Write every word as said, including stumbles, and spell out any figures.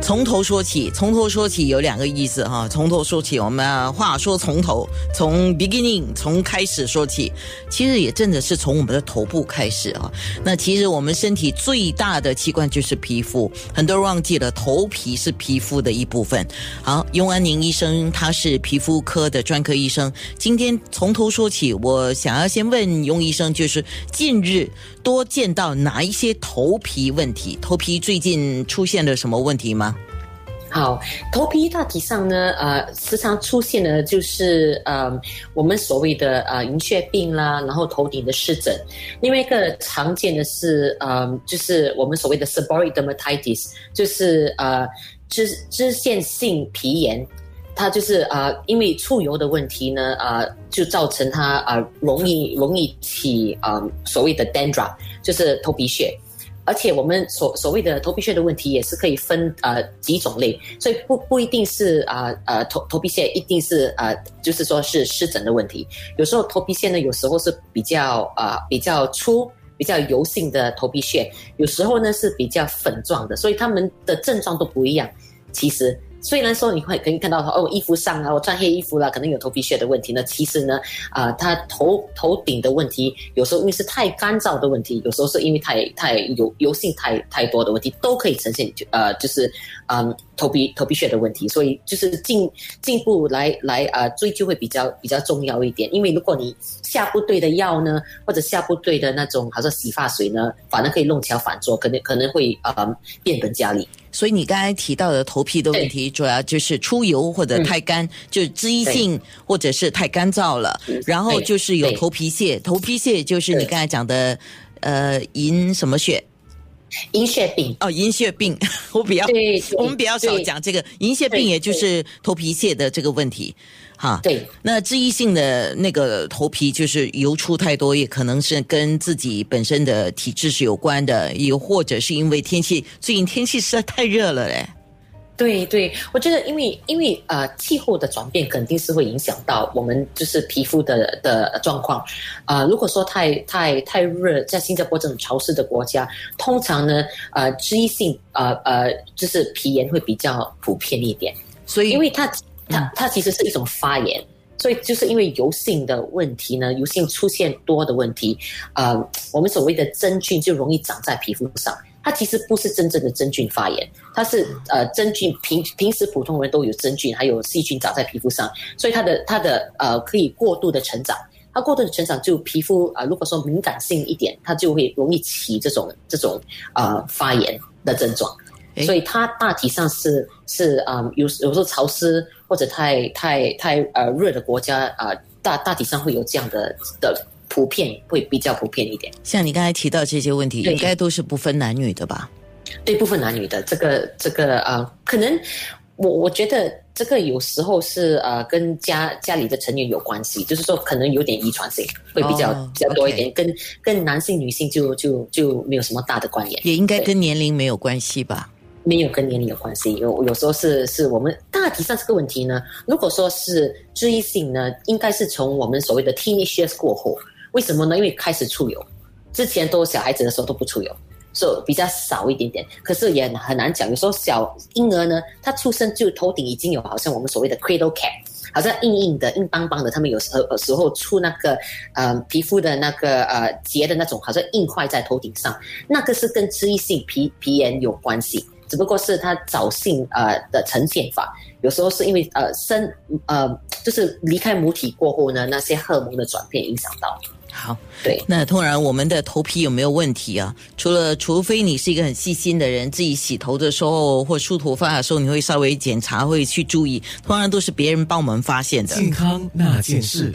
从头说起，从头说起有两个意思哈。从头说起，我们话说从头，从 beginning， 从开始说起，其实也真的是从我们的头部开始啊。那其实我们身体最大的器官就是皮肤，很多人忘记了，头皮是皮肤的一部分。好，雍安宁医生他是皮肤科的专科医生。今天从头说起，我想要先问雍医生，就是近日多见到哪一些头皮问题？头皮最近出现了什么问题吗？好，头皮大体上呢，呃，时常出现的就是呃，我们所谓的呃银屑病啦，然后头顶的湿疹。另外一个常见的是呃，就是我们所谓的 seborrheic dermatitis， 就是呃支支线性皮炎。它就是呃，因为出油的问题呢，呃，就造成它呃容易容易起呃所谓的 dandruff， 就是头皮屑。而且我们所所谓的头皮屑的问题也是可以分呃几种类，所以不不一定是啊 呃, 呃头头皮屑一定是呃就是说是湿疹的问题，有时候头皮屑呢有时候是比较啊、呃、比较粗比较油性的头皮屑，有时候呢是比较粉状的，所以他们的症状都不一样。其实虽然说你会可以看到哦衣服上啊我穿黑衣服啦可能有头皮屑的问题呢，其实呢啊、呃、它头头顶的问题有时候因为是太干燥的问题，有时候是因为太太油油性太太多的问题，都可以呈现呃就是嗯头皮头皮屑的问题，所以就是进进一步来来啊、呃、追究会比较比较重要一点，因为如果你下不对的药呢，或者下不对的那种好像洗发水呢，反而可以弄巧反拙，可能可能会呃变本加厉。所以你刚才提到的头皮的问题主要就是出油或者太干、嗯、就是脂溢性或者是太干燥了，然后就是有头皮屑，头皮屑就是你刚才讲的呃银什么屑，银屑病哦，银屑病我比较我们比较少讲这个银屑病，也就是头皮屑的这个问题哈。对，那脂溢性的那个头皮就是油出太多，也可能是跟自己本身的体质是有关的，也或者是因为天气，最近天气实在太热了嘞。对对，我觉得因为因为呃气候的转变肯定是会影响到我们就是皮肤的的状况，啊、呃，如果说太太太热，在新加坡这种潮湿的国家，通常呢呃脂溢性呃呃就是皮炎会比较普遍一点，所以因为它它它其实是一种发炎。所以就是因为油性的问题呢，油性出现多的问题，呃，我们所谓的真菌就容易长在皮肤上。它其实不是真正的真菌发炎，它是呃真菌平平时普通人都有真菌，还有细菌长在皮肤上，所以它的它的呃可以过度的成长。它过度的成长就皮肤啊、呃，如果说敏感性一点，它就会容易起这种这种呃发炎的症状。所以它大体上是是啊、呃，有有时候潮湿或者太太太呃热的国家啊、呃，大大体上会有这样的的普遍，会比较普遍一点。像你刚才提到这些问题，应该都是不分男女的吧？对，不分男女的。这个这个啊、呃，可能我我觉得这个有时候是啊、呃，跟家家里的成员有关系，就是说可能有点遗传性，会比较、哦、比较多一点。Okay. 跟跟男性女性就就就没有什么大的关联。也应该跟年龄没有关系吧？没有跟年龄有关系，有有时候是是我们大体上这个问题呢，如果说是脂溢性呢，应该是从我们所谓的 teenage years 过后，为什么呢？因为开始出油，之前都小孩子的时候都不出油，所以比较少一点点。可是也很难讲，有时候小婴儿呢，他出生就头顶已经有好像我们所谓的 cradle cap， 好像硬硬的、硬邦邦的，他们有时候有时候出那个呃皮肤的那个呃结的那种好像硬块在头顶上，那个是跟脂溢性皮皮炎有关系。只不过是它早性呃的呈现法，有时候是因为呃生呃就是离开母体过后呢，那些荷尔蒙的转变影响到。好，对，那通常我们的头皮有没有问题啊？除了除非你是一个很细心的人，自己洗头的时候或梳头发的时候，你会稍微检查，会去注意，通常都是别人帮我们发现的。健康那件事。